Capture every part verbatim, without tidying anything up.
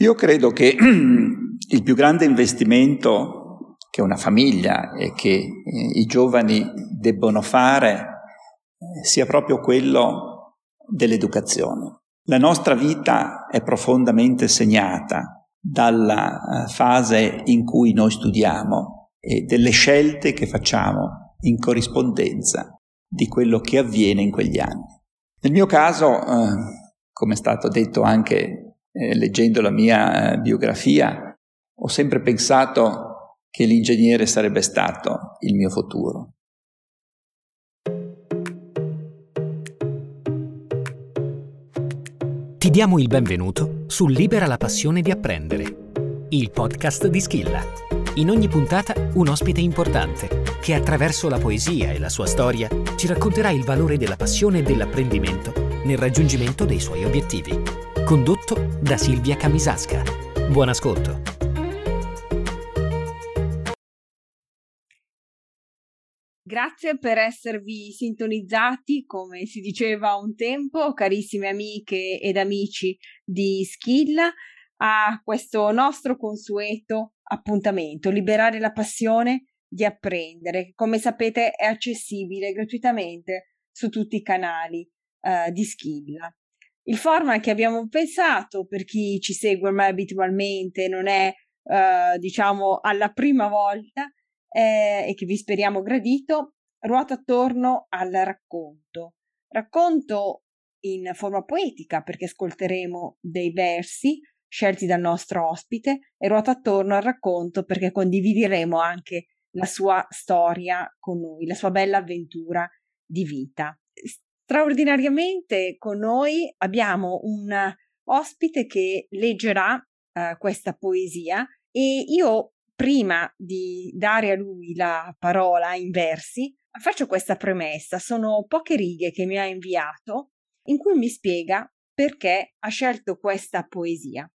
Io credo che il più grande investimento che una famiglia e che i giovani debbono fare sia proprio quello dell'educazione. La nostra vita è profondamente segnata dalla fase in cui noi studiamo e delle scelte che facciamo in corrispondenza di quello che avviene in quegli anni. Nel mio caso, eh, come è stato detto anche eh, leggendo la mia eh, biografia, ho sempre pensato che l'ingegnere sarebbe stato il mio futuro. Ti diamo il benvenuto su Libera la passione di apprendere, il podcast di Schilla. In ogni puntata un ospite importante che attraverso la poesia e la sua storia ci racconterà il valore della passione e dell'apprendimento nel raggiungimento dei suoi obiettivi. Condotto da Silvia Camisasca. Buon ascolto. Grazie per esservi sintonizzati, come si diceva un tempo, carissime amiche ed amici di Schilla, a questo nostro consueto appuntamento, Liberare la passione di apprendere, che come sapete è accessibile gratuitamente su tutti i canali eh, di Schilla. Il format che abbiamo pensato, per chi ci segue ormai abitualmente, non è eh, diciamo alla prima volta, Eh, e che vi speriamo gradito, ruota attorno al racconto. Racconto in forma poetica, perché ascolteremo dei versi scelti dal nostro ospite, e ruota attorno al racconto perché condivideremo anche la sua storia con noi, la sua bella avventura di vita. Straordinariamente con noi abbiamo un ospite che leggerà eh, questa poesia, e io prima di dare a lui la parola in versi, faccio questa premessa. Sono poche righe che mi ha inviato, in cui mi spiega perché ha scelto questa poesia.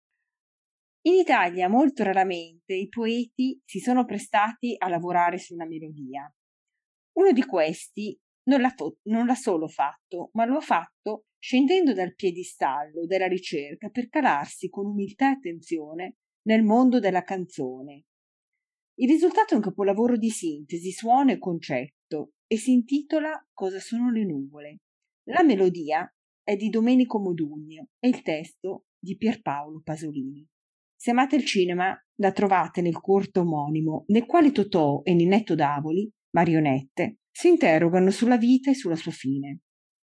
In Italia molto raramente i poeti si sono prestati a lavorare su una melodia. Uno di questi non l'ha, to- non l'ha solo fatto, ma lo ha fatto scendendo dal piedistallo della ricerca per calarsi con umiltà e attenzione nel mondo della canzone. Il risultato è un capolavoro di sintesi, suono e concetto, e si intitola Cosa sono le nuvole. La melodia è di Domenico Modugno e il testo di Pierpaolo Pasolini. Se amate il cinema, la trovate nel corto omonimo, nel quale Totò e Ninetto Davoli, marionette, si interrogano sulla vita e sulla sua fine.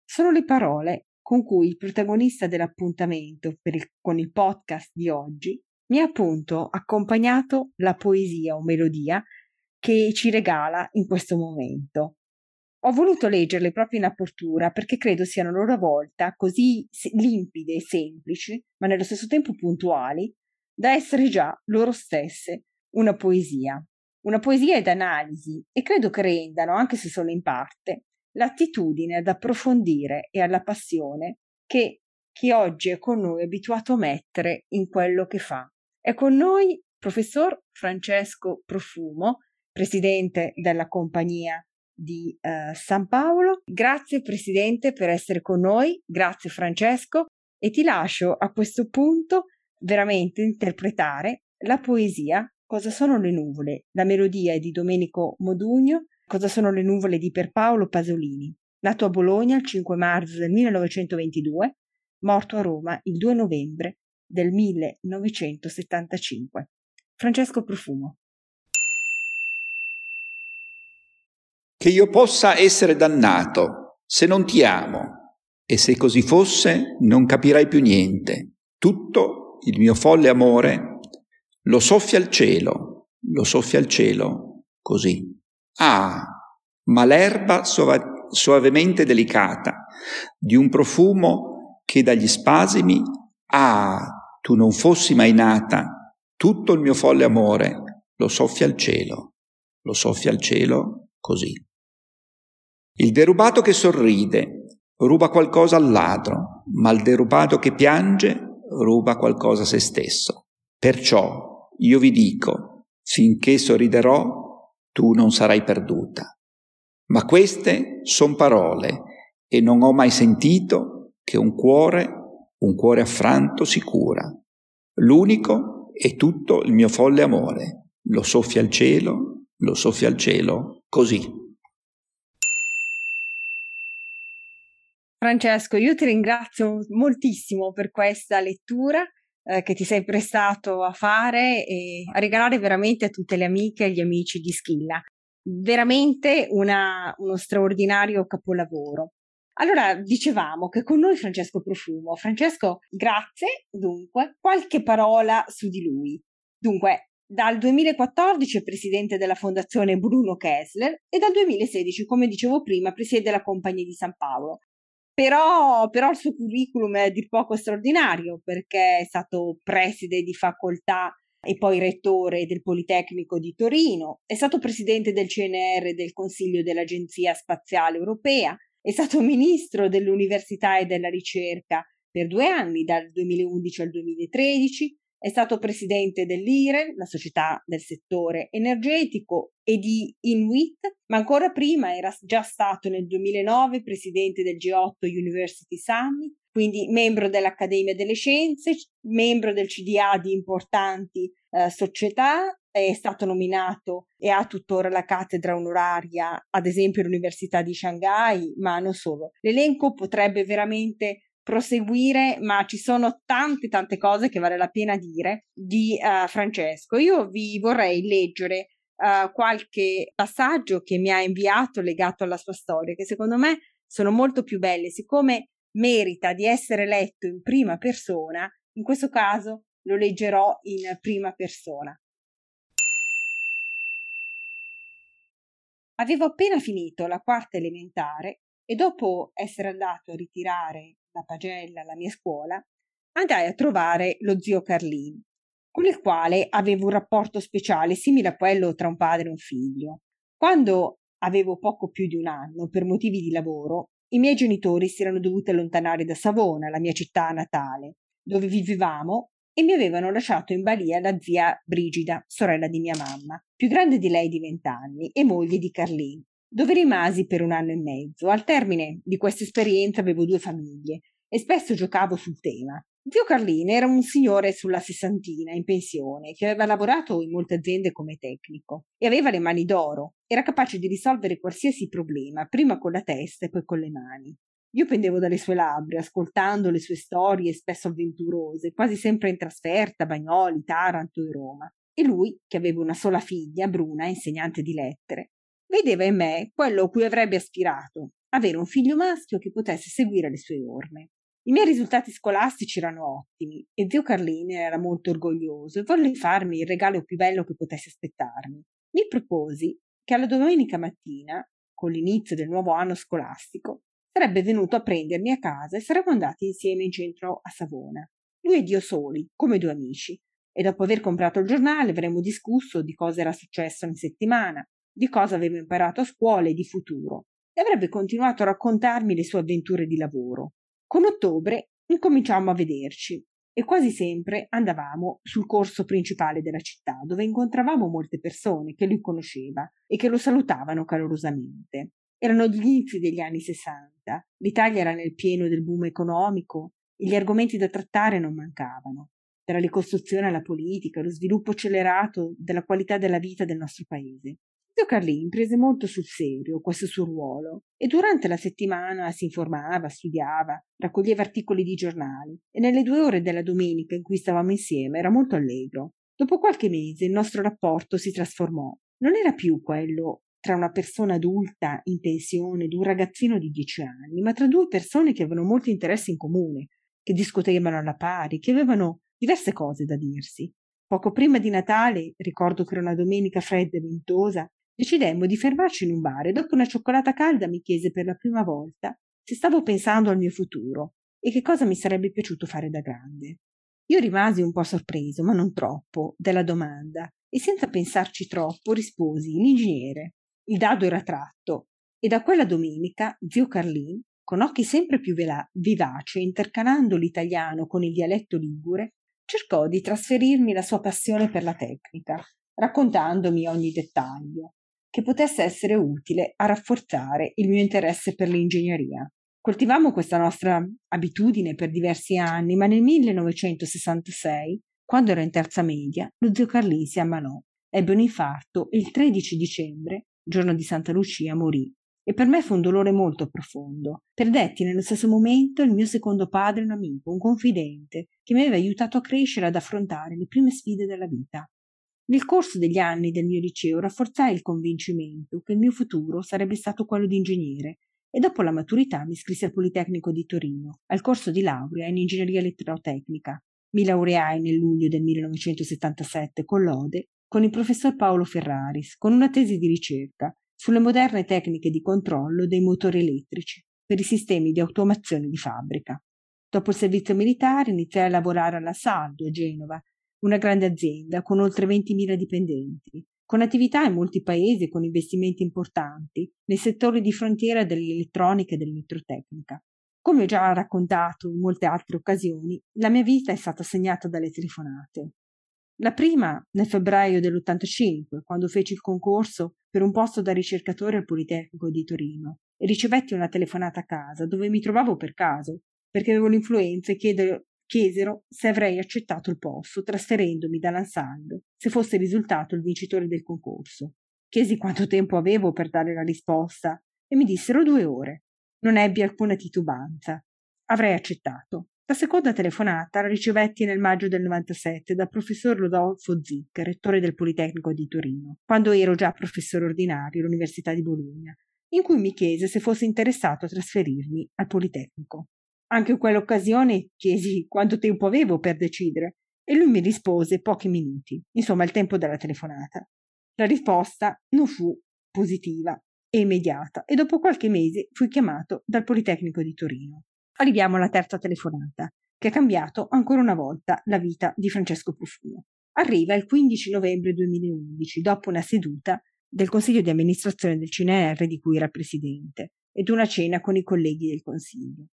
Sono le parole con cui il protagonista dell'appuntamento per il, con il podcast di oggi mi ha appunto accompagnato la poesia o melodia che ci regala in questo momento. Ho voluto leggerle proprio in apertura perché credo siano a loro volta così limpide e semplici, ma nello stesso tempo puntuali, da essere già loro stesse una poesia. Una poesia ed analisi, e credo che rendano, anche se solo in parte, l'attitudine ad approfondire e alla passione che chi oggi è con noi è abituato a mettere in quello che fa. È con noi professor Francesco Profumo, presidente della Compagnia di eh, San Paolo. Grazie presidente per essere con noi, grazie Francesco, e ti lascio a questo punto veramente interpretare la poesia Cosa sono le nuvole. La melodia è di Domenico Modugno, Cosa sono le nuvole di Pierpaolo Pasolini, nato a Bologna il cinque marzo del millenovecentoventidue, morto a Roma il due novembre del millenovecentosettantacinque. Francesco Profumo. Che io possa essere dannato se non ti amo, e se così fosse non capirai più niente. Tutto il mio folle amore lo soffia al cielo, lo soffia al cielo così. Ah, ma l'erba sova- soavemente delicata di un profumo che dagli spasimi, ah, tu non fossi mai nata, tutto il mio folle amore lo soffia al cielo, lo soffia al cielo così. Il derubato che sorride ruba qualcosa al ladro, ma il derubato che piange ruba qualcosa a se stesso. Perciò io vi dico, finché sorriderò, tu non sarai perduta. Ma queste son parole, e non ho mai sentito che un cuore, un cuore affranto si cura, L'unico è tutto il mio folle amore, lo soffia il cielo, lo soffia il cielo, così. Francesco, io ti ringrazio moltissimo per questa lettura eh, che ti sei prestato a fare e a regalare veramente a tutte le amiche e gli amici di Schilla. Veramente una, uno straordinario capolavoro. Allora, dicevamo che con noi Francesco Profumo. Francesco, grazie. Dunque, qualche parola su di lui. Dunque, dal duemilaquattordici è presidente della Fondazione Bruno Kessler e dal duemilasedici, come dicevo prima, presiede la Compagnia di San Paolo. Però, però il suo curriculum è di poco straordinario, perché è stato preside di facoltà e poi rettore del Politecnico di Torino, è stato presidente del C N R e del Consiglio dell'Agenzia Spaziale Europea, è stato ministro dell'Università e della Ricerca per due anni, dal duemilaundici al duemilatredici, è stato presidente dell'I R E N, la società del settore energetico, e di Inwit, ma ancora prima era già stato nel duemilanove presidente del G otto University Summit, quindi membro dell'Accademia delle Scienze, membro del C D A di importanti eh, società, è stato nominato e ha tuttora la cattedra onoraria, ad esempio all'Università di Shanghai, ma non solo. L'elenco potrebbe veramente proseguire, ma ci sono tante tante cose che vale la pena dire di uh, Francesco. Io vi vorrei leggere uh, qualche passaggio che mi ha inviato legato alla sua storia, che secondo me sono molto più belle, siccome merita di essere letto in prima persona, in questo caso lo leggerò in prima persona. Avevo appena finito la quarta elementare e dopo essere andato a ritirare la pagella alla mia scuola, andai a trovare lo zio Carlin, con il quale avevo un rapporto speciale simile a quello tra un padre e un figlio. Quando avevo poco più di un anno, per motivi di lavoro, i miei genitori si erano dovuti allontanare da Savona, la mia città natale, dove vivevamo, e mi avevano lasciato in balia la zia Brigida, sorella di mia mamma, più grande di lei di vent'anni e moglie di Carlin, dove rimasi per un anno e mezzo. Al termine di questa esperienza avevo due famiglie e spesso giocavo sul tema. Zio Carlin era un signore sulla sessantina, in pensione, che aveva lavorato in molte aziende come tecnico e aveva le mani d'oro. Era capace di risolvere qualsiasi problema, prima con la testa e poi con le mani. Io pendevo dalle sue labbra, ascoltando le sue storie spesso avventurose, quasi sempre in trasferta, Bagnoli, Taranto e Roma. E lui, che aveva una sola figlia, Bruna, insegnante di lettere, vedeva in me quello a cui avrebbe aspirato, avere un figlio maschio che potesse seguire le sue orme. I miei risultati scolastici erano ottimi e zio Carlin era molto orgoglioso e volle farmi il regalo più bello che potesse aspettarmi. Mi proposi che alla domenica mattina, con l'inizio del nuovo anno scolastico, sarebbe venuto a prendermi a casa e saremmo andati insieme in centro a Savona. Lui ed io soli, come due amici, e dopo aver comprato il giornale avremmo discusso di cosa era successo in settimana, di cosa avevo imparato a scuola e di futuro, e avrebbe continuato a raccontarmi le sue avventure di lavoro. Con ottobre incominciammo a vederci e quasi sempre andavamo sul corso principale della città, dove incontravamo molte persone che lui conosceva e che lo salutavano calorosamente. Erano gli inizi degli anni sessanta, l'Italia era nel pieno del boom economico e gli argomenti da trattare non mancavano, dalla ricostruzione alla politica, lo sviluppo accelerato della qualità della vita del nostro paese. Zio Carlin prese molto sul serio questo suo ruolo e durante la settimana si informava, studiava, raccoglieva articoli di giornali e nelle due ore della domenica in cui stavamo insieme era molto allegro. Dopo qualche mese il nostro rapporto si trasformò. Non era più quello tra una persona adulta in pensione ed un ragazzino di dieci anni, ma tra due persone che avevano molti interessi in comune, che discutevano alla pari, che avevano diverse cose da dirsi. Poco prima di Natale, ricordo che era una domenica fredda e ventosa, decidemmo di fermarci in un bar e dopo una cioccolata calda mi chiese per la prima volta se stavo pensando al mio futuro e che cosa mi sarebbe piaciuto fare da grande. Io rimasi un po' sorpreso, ma non troppo, della domanda e senza pensarci troppo risposi l'ingegnere. Il dado era tratto e da quella domenica zio Carlin, con occhi sempre più vela- vivaci, intercalando l'italiano con il dialetto ligure, cercò di trasferirmi la sua passione per la tecnica, raccontandomi ogni dettaglio che potesse essere utile a rafforzare il mio interesse per l'ingegneria. Coltivammo questa nostra abitudine per diversi anni, ma nel millenovecentosessantasei Quando era in terza media, lo zio Carlin si ammalò. Ebbe un infarto e il tredici dicembre, giorno di Santa Lucia, morì. E per me fu un dolore molto profondo. Perdetti nello stesso momento il mio secondo padre, un amico, un confidente, che mi aveva aiutato a crescere e ad affrontare le prime sfide della vita. Nel corso degli anni del mio liceo rafforzai il convincimento che il mio futuro sarebbe stato quello di ingegnere e dopo la maturità mi iscrissi al Politecnico di Torino, al corso di laurea in ingegneria elettrotecnica. Mi laureai nel luglio del millenovecentosettantasette con lode con il professor Paolo Ferraris, con una tesi di ricerca sulle moderne tecniche di controllo dei motori elettrici per i sistemi di automazione di fabbrica. Dopo il servizio militare iniziai a lavorare alla Lansaldo a Genova, una grande azienda con oltre ventimila dipendenti, con attività in molti paesi e con investimenti importanti nei settori di frontiera dell'elettronica e dell'elettrotecnica. Come ho già raccontato in molte altre occasioni, la mia vita è stata segnata dalle telefonate. La prima nel febbraio dell'ottantacinque, quando feci il concorso per un posto da ricercatore al Politecnico di Torino e ricevetti una telefonata a casa dove mi trovavo per caso perché avevo l'influenza e chiedo, chiesero se avrei accettato il posto trasferendomi da Lansaldo se fosse risultato il vincitore del concorso. Chiesi quanto tempo avevo per dare la risposta e mi dissero due ore. Non ebbi alcuna titubanza. Avrei accettato. La seconda telefonata la ricevetti nel maggio del novantasette dal professor Rodolfo Zic, rettore del Politecnico di Torino, quando ero già professore ordinario all'Università di Bologna, in cui mi chiese se fossi interessato a trasferirmi al Politecnico. Anche in quell'occasione chiesi quanto tempo avevo per decidere e lui mi rispose pochi minuti, insomma il tempo della telefonata. La risposta non fu positiva e immediata e dopo qualche mese fui chiamato dal Politecnico di Torino. Arriviamo alla terza telefonata, che ha cambiato ancora una volta la vita di Francesco Profumo. Arriva il quindici novembre duemilaundici, dopo una seduta del Consiglio di amministrazione del C N R di cui era presidente, ed una cena con i colleghi del Consiglio.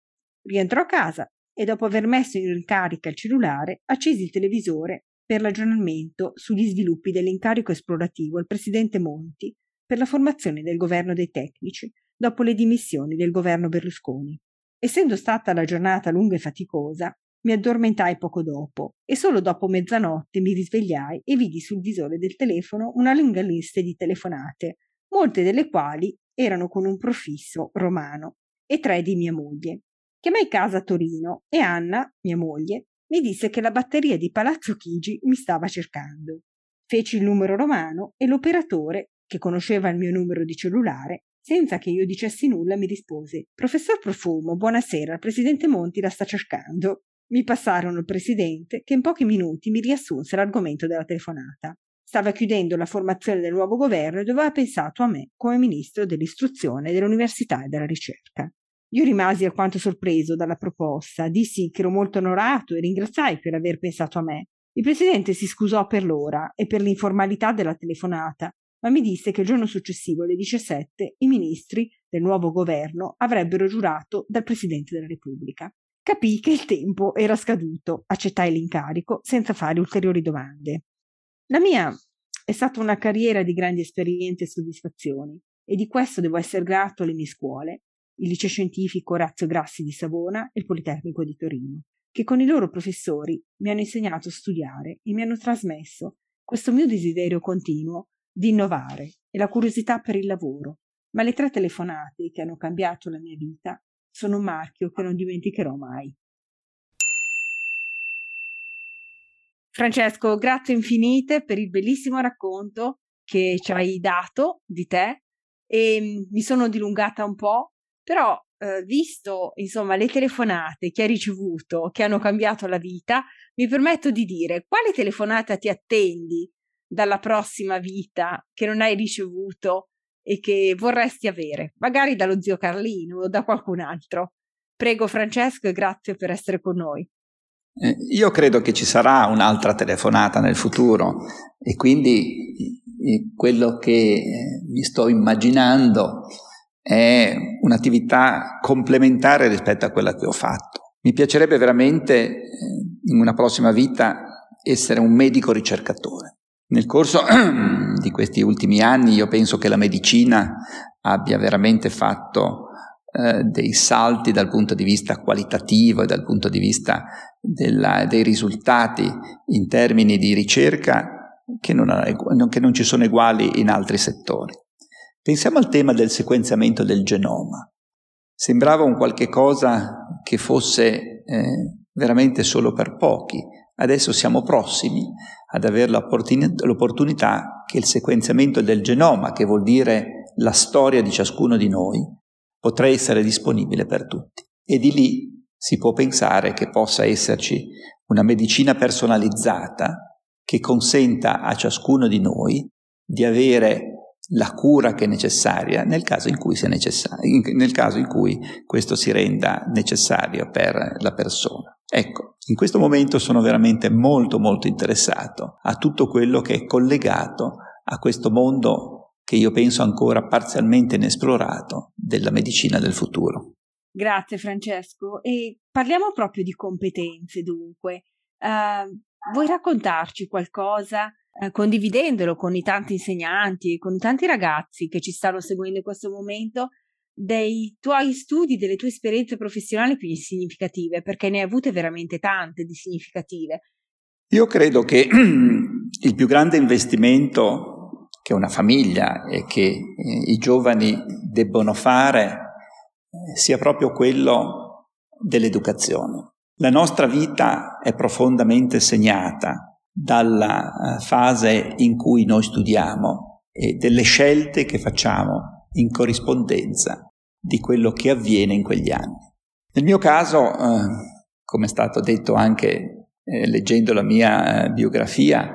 Rientrò a casa e dopo aver messo in ricarica il cellulare, accesi il televisore per l'aggiornamento sugli sviluppi dell'incarico esplorativo al presidente Monti per la formazione del governo dei tecnici dopo le dimissioni del governo Berlusconi. Essendo stata la giornata lunga e faticosa, mi addormentai poco dopo e solo dopo mezzanotte mi risvegliai e vidi sul visore del telefono una lunga lista di telefonate, molte delle quali erano con un prefisso romano, e tre di mia moglie. Chiamai casa a Torino e Anna, mia moglie, mi disse che la batteria di Palazzo Chigi mi stava cercando. Feci il numero romano e l'operatore, che conosceva il mio numero di cellulare, senza che io dicessi nulla mi rispose: «Professor Profumo, buonasera, il presidente Monti la sta cercando». Mi passarono il presidente che in pochi minuti mi riassunse l'argomento della telefonata. Stava chiudendo la formazione del nuovo governo e aveva pensato a me come ministro dell'istruzione, dell'università e della ricerca. Io rimasi alquanto sorpreso dalla proposta, dissi che ero molto onorato e ringraziai per aver pensato a me. Il presidente si scusò per l'ora e per l'informalità della telefonata, ma mi disse che il giorno successivo, alle diciassette, i ministri del nuovo governo avrebbero giurato dal Presidente della Repubblica. Capii che il tempo era scaduto, accettai l'incarico senza fare ulteriori domande. La mia è stata una carriera di grandi esperienze e soddisfazioni, e di questo devo essere grato alle mie scuole, il Liceo Scientifico Orazio Grassi di Savona e il Politecnico di Torino, che con i loro professori mi hanno insegnato a studiare e mi hanno trasmesso questo mio desiderio continuo di innovare e la curiosità per il lavoro, ma le tre telefonate che hanno cambiato la mia vita sono un marchio che non dimenticherò mai. Francesco, grazie infinite per il bellissimo racconto che ci hai dato di te e mi sono dilungata un po', però eh, visto insomma le telefonate che hai ricevuto che hanno cambiato la vita, mi permetto di dire: quale telefonata ti attendi dalla prossima vita che non hai ricevuto e che vorresti avere, magari dallo zio Carlino o da qualcun altro? Prego Francesco e grazie per essere con noi. Eh, io credo che ci sarà un'altra telefonata nel futuro e quindi eh, quello che eh, mi sto immaginando è un'attività complementare rispetto a quella che ho fatto. Mi piacerebbe veramente eh, in una prossima vita essere un medico ricercatore. Nel corso di questi ultimi anni io penso che la medicina abbia veramente fatto eh, dei salti dal punto di vista qualitativo e dal punto di vista della, dei risultati in termini di ricerca che non, che non ci sono uguali in altri settori. Pensiamo al tema del sequenziamento del genoma. Sembrava un qualche cosa che fosse eh, veramente solo per pochi. Adesso siamo prossimi ad avere l'opportunità che il sequenziamento del genoma, che vuol dire la storia di ciascuno di noi, potrà essere disponibile per tutti. E di lì si può pensare che possa esserci una medicina personalizzata che consenta a ciascuno di noi di avere la cura che è necessaria nel caso in cui sia necessario, nel caso in cui questo si renda necessario per la persona. Ecco, in questo momento sono veramente molto molto interessato a tutto quello che è collegato a questo mondo che io penso ancora parzialmente inesplorato della medicina del futuro. Grazie Francesco, e parliamo proprio di competenze dunque. Uh, vuoi raccontarci qualcosa? Eh, condividendolo con i tanti insegnanti, con i tanti ragazzi che ci stanno seguendo in questo momento, dei tuoi studi, delle tue esperienze professionali più significative, perché ne hai avute veramente tante di significative. Io credo che il più grande investimento che una famiglia e che eh, i giovani debbono fare eh, sia proprio quello dell'educazione. La nostra vita è profondamente segnata dalla fase in cui noi studiamo e delle scelte che facciamo in corrispondenza di quello che avviene in quegli anni. Nel mio caso, eh, come è stato detto anche eh, leggendo la mia eh, biografia,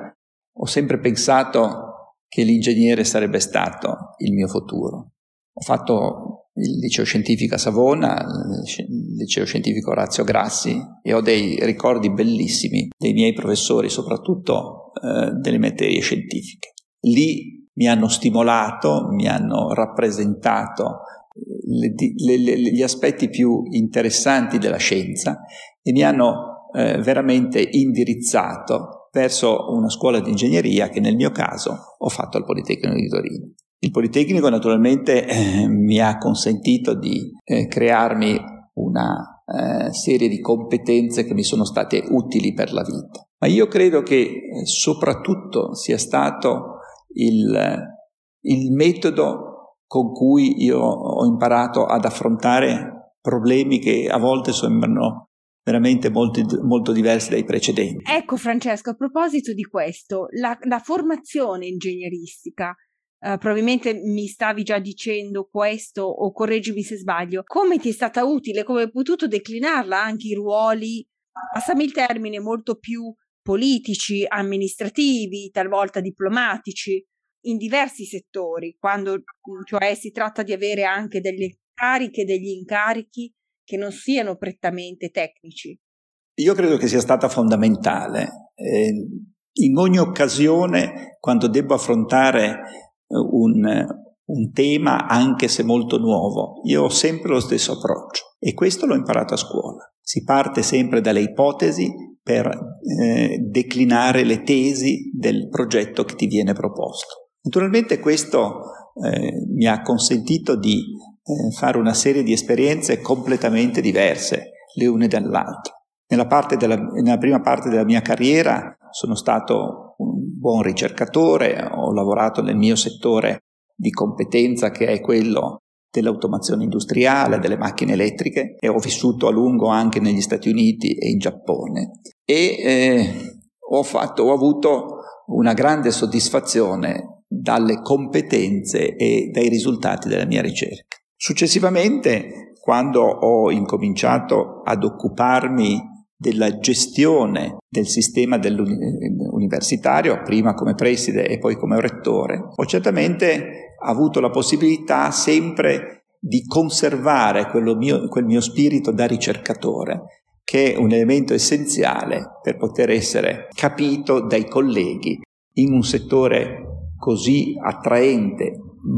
ho sempre pensato che l'ingegnere sarebbe stato il mio futuro. Ho fatto il liceo scientifico a Savona, il liceo scientifico Orazio Grassi, e ho dei ricordi bellissimi dei miei professori, soprattutto eh, delle materie scientifiche. Lì mi hanno stimolato, mi hanno rappresentato le, le, le, gli aspetti più interessanti della scienza e mi hanno eh, veramente indirizzato verso una scuola di ingegneria che nel mio caso ho fatto al Politecnico di Torino. Il Politecnico naturalmente eh, mi ha consentito di eh, crearmi una eh, serie di competenze che mi sono state utili per la vita. Ma io credo che eh, soprattutto sia stato il, il metodo con cui io ho imparato ad affrontare problemi che a volte sembrano veramente molto, molto diversi dai precedenti. Ecco Francesco, a proposito di questo, la, la formazione ingegneristica, Uh, probabilmente mi stavi già dicendo questo, o correggimi se sbaglio, come ti è stata utile, come hai potuto declinarla anche i ruoli, passami il termine, molto più politici, amministrativi, talvolta diplomatici, in diversi settori, quando cioè si tratta di avere anche delle cariche, degli incarichi che non siano prettamente tecnici. Io credo che sia stata fondamentale eh, in ogni occasione quando debbo affrontare Un, un tema anche se molto nuovo. Io ho sempre lo stesso approccio e questo l'ho imparato a scuola. Si parte sempre dalle ipotesi per eh, declinare le tesi del progetto che ti viene proposto. Naturalmente questo eh, mi ha consentito di eh, fare una serie di esperienze completamente diverse le une dall'altra. Nella, parte della, nella prima parte della mia carriera sono stato un buon ricercatore, ho lavorato nel mio settore di competenza che è quello dell'automazione industriale, delle macchine elettriche, e ho vissuto a lungo anche negli Stati Uniti e in Giappone e eh, ho, fatto, ho avuto una grande soddisfazione dalle competenze e dai risultati della mia ricerca. Successivamente, quando ho incominciato ad occuparmi della gestione del sistema dell'universitario, prima come preside e poi come rettore, ho certamente avuto la possibilità sempre di conservare quello mio, quel mio spirito da ricercatore, che è un elemento essenziale per poter essere capito dai colleghi in un settore così attraente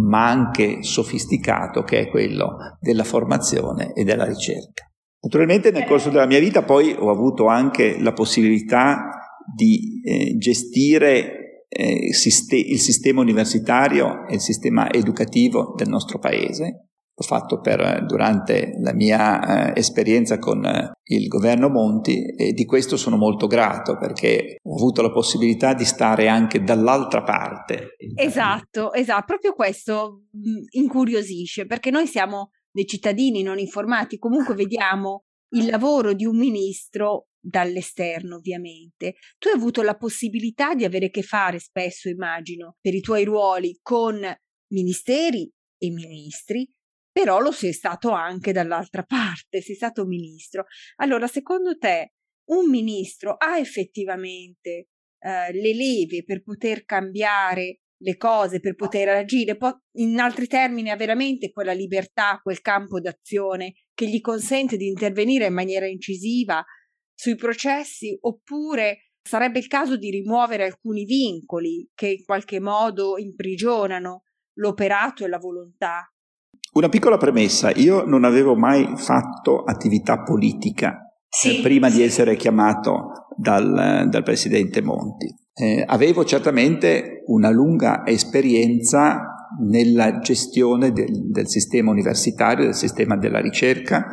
ma anche sofisticato che è quello della formazione e della ricerca. Naturalmente nel corso della mia vita poi ho avuto anche la possibilità di eh, gestire eh, siste- il sistema universitario e il sistema educativo del nostro paese. ho fatto per, durante la mia eh, esperienza con eh, il governo Monti, e di questo sono molto grato perché ho avuto la possibilità di stare anche dall'altra parte. Esatto, esatto, proprio questo mh, incuriosisce, perché noi siamo dei cittadini non informati, comunque vediamo il lavoro di un ministro dall'esterno ovviamente. Tu hai avuto la possibilità di avere a che fare spesso, immagino, per i tuoi ruoli con ministeri e ministri, però lo sei stato anche dall'altra parte, sei stato ministro. Allora, secondo te un ministro ha effettivamente eh, le leve per poter cambiare le cose, per poter agire? Po- in altri termini, ha veramente quella libertà, quel campo d'azione che gli consente di intervenire in maniera incisiva sui processi, oppure sarebbe il caso di rimuovere alcuni vincoli che in qualche modo imprigionano l'operato e la volontà? Una piccola premessa, io non avevo mai fatto attività politica sì, eh, prima sì. di essere chiamato dal, dal presidente Monti. Eh, avevo certamente una lunga esperienza nella gestione del, del sistema universitario, del sistema della ricerca,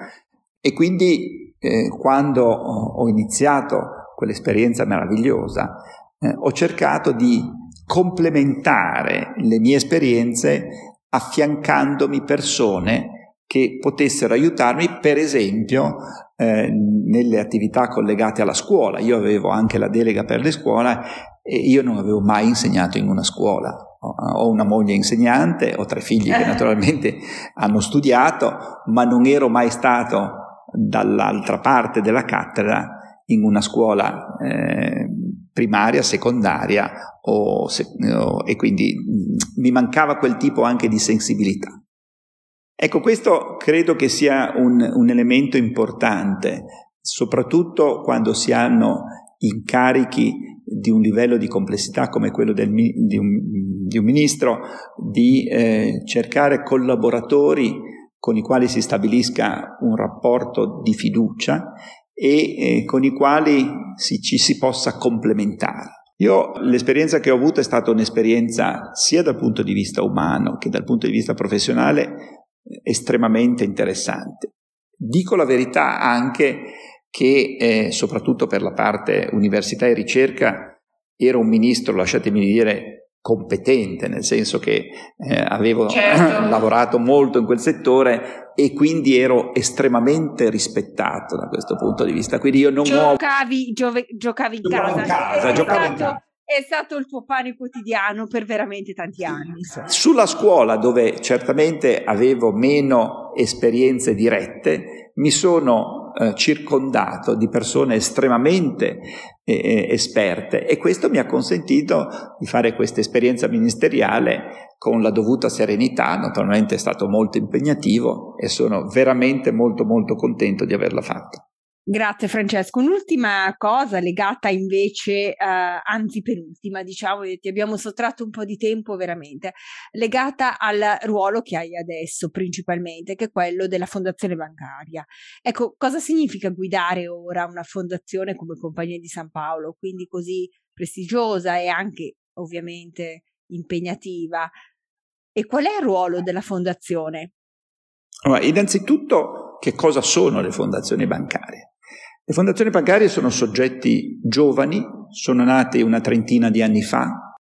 e quindi eh, quando ho iniziato quell'esperienza meravigliosa eh, ho cercato di complementare le mie esperienze affiancandomi persone che potessero aiutarmi, per esempio eh, nelle attività collegate alla scuola. Io avevo anche la delega per le scuole e io non avevo mai insegnato in una scuola. Ho una moglie insegnante, ho tre figli che naturalmente hanno studiato, ma non ero mai stato dall'altra parte della cattedra in una scuola eh, primaria, secondaria o se, o, e quindi mh, mi mancava quel tipo anche di sensibilità. Ecco, questo credo che sia un, un elemento importante, soprattutto quando si hanno incarichi di un livello di complessità come quello del, di, un, di un ministro, di eh, cercare collaboratori con i quali si stabilisca un rapporto di fiducia e eh, con i quali si, ci si possa complementare. Io l'esperienza che ho avuto è stata un'esperienza sia dal punto di vista umano che dal punto di vista professionale estremamente interessante. Dico la verità anche che eh, soprattutto per la parte università e ricerca ero un ministro, lasciatemi dire, competente, nel senso che eh, avevo certo. lavorato molto in quel settore e quindi ero estremamente rispettato da questo punto di vista. Quindi io non giocavi, giove, giocavi in casa, in casa, è, giocavo stato, in casa. È stato il tuo pane quotidiano per veramente tanti anni. Sulla scuola, dove certamente avevo meno esperienze dirette, mi sono eh, circondato di persone estremamente eh, esperte, e questo mi ha consentito di fare questa esperienza ministeriale con la dovuta serenità. Naturalmente è stato molto impegnativo e sono veramente molto molto contento di averla fatta. Grazie Francesco. Un'ultima cosa legata invece, eh, anzi penultima diciamo, ti abbiamo sottratto un po' di tempo veramente, legata al ruolo che hai adesso principalmente, che è quello della fondazione bancaria. Ecco, cosa significa guidare ora una fondazione come Compagnia di San Paolo, quindi così prestigiosa e anche ovviamente impegnativa? E qual è il ruolo della fondazione? Allora, innanzitutto, che cosa sono le fondazioni bancarie? Le fondazioni bancarie sono soggetti giovani, sono nate una trentina di anni fa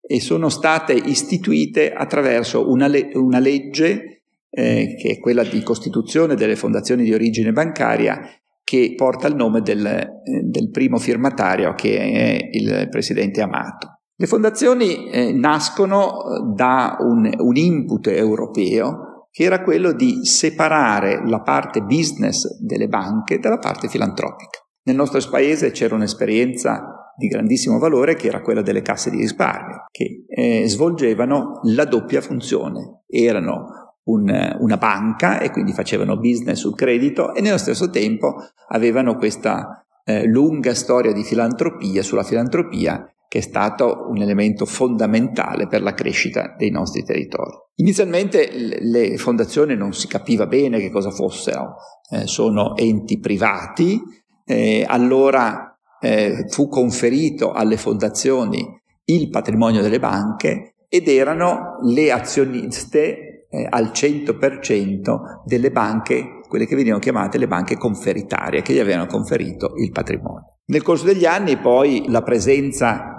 e sono state istituite attraverso una, le- una legge eh, che è quella di costituzione delle fondazioni di origine bancaria, che porta il nome del, eh, del primo firmatario, che è il presidente Amato. Le fondazioni eh, nascono da un, un input europeo, che era quello di separare la parte business delle banche dalla parte filantropica. Nel nostro paese c'era un'esperienza di grandissimo valore, che era quella delle casse di risparmio, che eh, svolgevano la doppia funzione. Erano un, una banca e quindi facevano business sul credito, e nello stesso tempo avevano questa eh, lunga storia di filantropia sulla filantropia, che è stato un elemento fondamentale per la crescita dei nostri territori. Inizialmente le fondazioni non si capiva bene che cosa fossero, eh, sono enti privati, eh, allora eh, fu conferito alle fondazioni il patrimonio delle banche, ed erano le azioniste eh, al cento per cento delle banche, quelle che venivano chiamate le banche conferitarie, che gli avevano conferito il patrimonio. Nel corso degli anni poi la presenza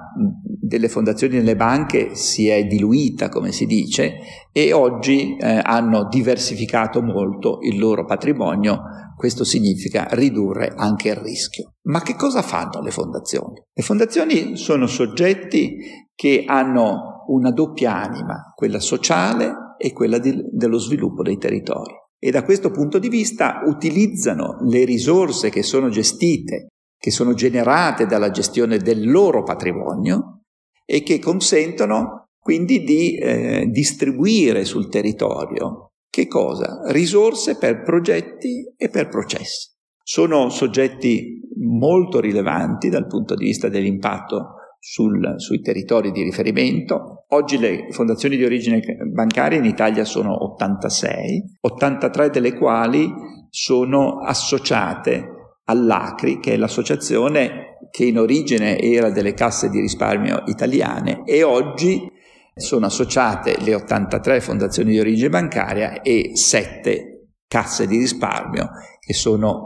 delle fondazioni nelle banche si è diluita, come si dice, e oggi eh, hanno diversificato molto il loro patrimonio. Questo significa ridurre anche il rischio. Ma che cosa fanno le fondazioni? Le fondazioni sono soggetti che hanno una doppia anima, quella sociale e quella di, dello sviluppo dei territori. E da questo punto di vista utilizzano le risorse che sono gestite, che sono generate dalla gestione del loro patrimonio e che consentono quindi di eh, distribuire sul territorio che cosa? Risorse per progetti e per processi. Sono soggetti molto rilevanti dal punto di vista dell'impatto sul, sui territori di riferimento. Oggi le fondazioni di origine bancaria in Italia sono ottantasei, ottantatré delle quali sono associate all'ACRI, che è l'associazione che in origine era delle casse di risparmio italiane, e oggi sono associate le ottantatré fondazioni di origine bancaria e sette casse di risparmio che sono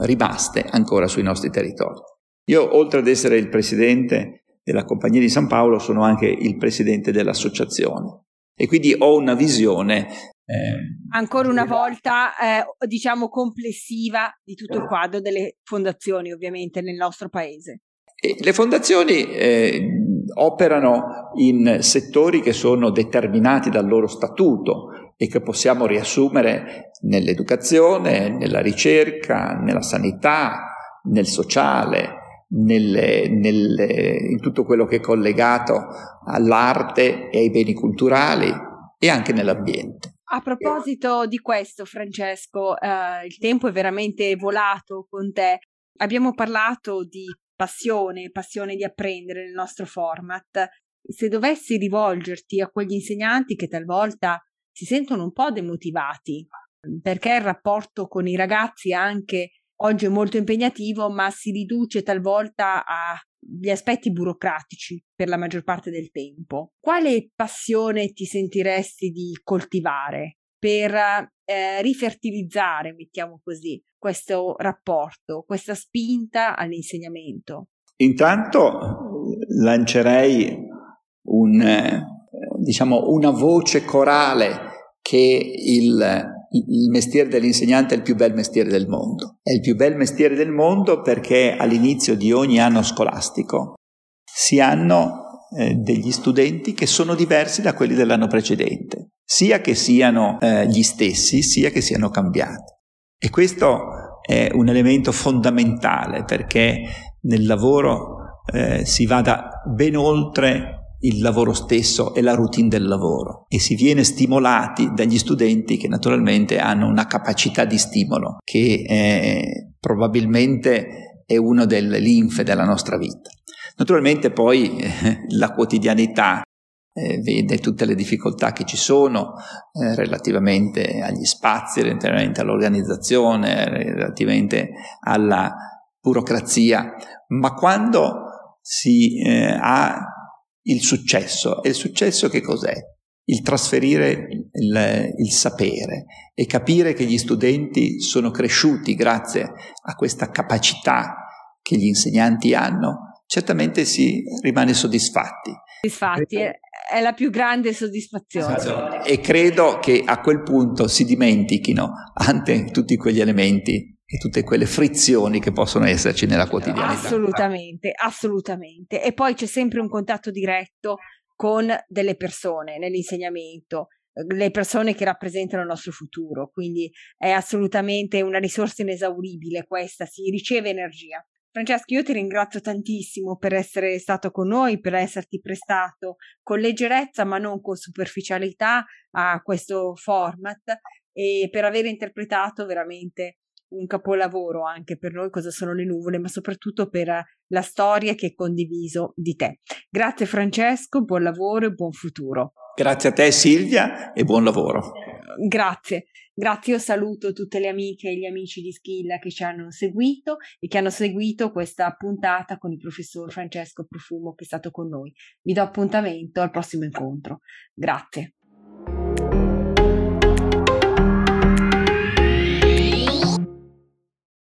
eh, rimaste ancora sui nostri territori. Io, oltre ad essere il presidente della Compagnia di San Paolo, sono anche il presidente dell'associazione e quindi ho una visione Eh, ancora una volta eh, diciamo complessiva di tutto il quadro delle fondazioni, ovviamente, nel nostro paese. E le fondazioni eh, operano in settori che sono determinati dal loro statuto e che possiamo riassumere nell'educazione, nella ricerca, nella sanità, nel sociale, nelle, nelle, in tutto quello che è collegato all'arte e ai beni culturali e anche nell'ambiente. A proposito di questo, Francesco, eh, il tempo è veramente volato con te. Abbiamo parlato di passione, passione di apprendere nel nostro format. Se dovessi rivolgerti a quegli insegnanti che talvolta si sentono un po' demotivati, perché il rapporto con i ragazzi anche oggi è molto impegnativo, ma si riduce talvolta agli aspetti burocratici per la maggior parte del tempo. Quale passione ti sentiresti di coltivare per eh, rifertilizzare, mettiamo così, questo rapporto, questa spinta all'insegnamento? Intanto lancerei un, eh, diciamo una voce corale che il Il mestiere dell'insegnante è il più bel mestiere del mondo. È il più bel mestiere del mondo perché all'inizio di ogni anno scolastico si hanno eh, degli studenti che sono diversi da quelli dell'anno precedente, sia che siano eh, gli stessi, sia che siano cambiati. E questo è un elemento fondamentale perché nel lavoro eh, si vada ben oltre il lavoro stesso e la routine del lavoro e si viene stimolati dagli studenti che naturalmente hanno una capacità di stimolo che è, probabilmente è una delle linfe della nostra vita. Naturalmente poi eh, la quotidianità eh, vede tutte le difficoltà che ci sono eh, relativamente agli spazi, relativamente all'organizzazione, relativamente alla burocrazia, ma quando si eh, ha il successo. E il successo che cos'è? Il trasferire il, il sapere e capire che gli studenti sono cresciuti grazie a questa capacità che gli insegnanti hanno, certamente si rimane soddisfatti. Soddisfatti, è la più grande soddisfazione. E credo che a quel punto si dimentichino anche tutti quegli elementi e tutte quelle frizioni che possono esserci nella quotidianità. Assolutamente, assolutamente. E poi c'è sempre un contatto diretto con delle persone nell'insegnamento, le persone che rappresentano il nostro futuro, quindi è assolutamente una risorsa inesauribile questa, si riceve energia. Francesco, io ti ringrazio tantissimo per essere stato con noi, per esserti prestato con leggerezza ma non con superficialità a questo format e per aver interpretato veramente un capolavoro anche per noi, cosa sono le nuvole, ma soprattutto per la storia che hai condiviso di te. Grazie Francesco, buon lavoro e buon futuro. Grazie a te Silvia e buon lavoro. Grazie, grazie, io saluto tutte le amiche e gli amici di Schilla che ci hanno seguito e che hanno seguito questa puntata con il professor Francesco Profumo che è stato con noi. Vi do appuntamento al prossimo incontro. Grazie.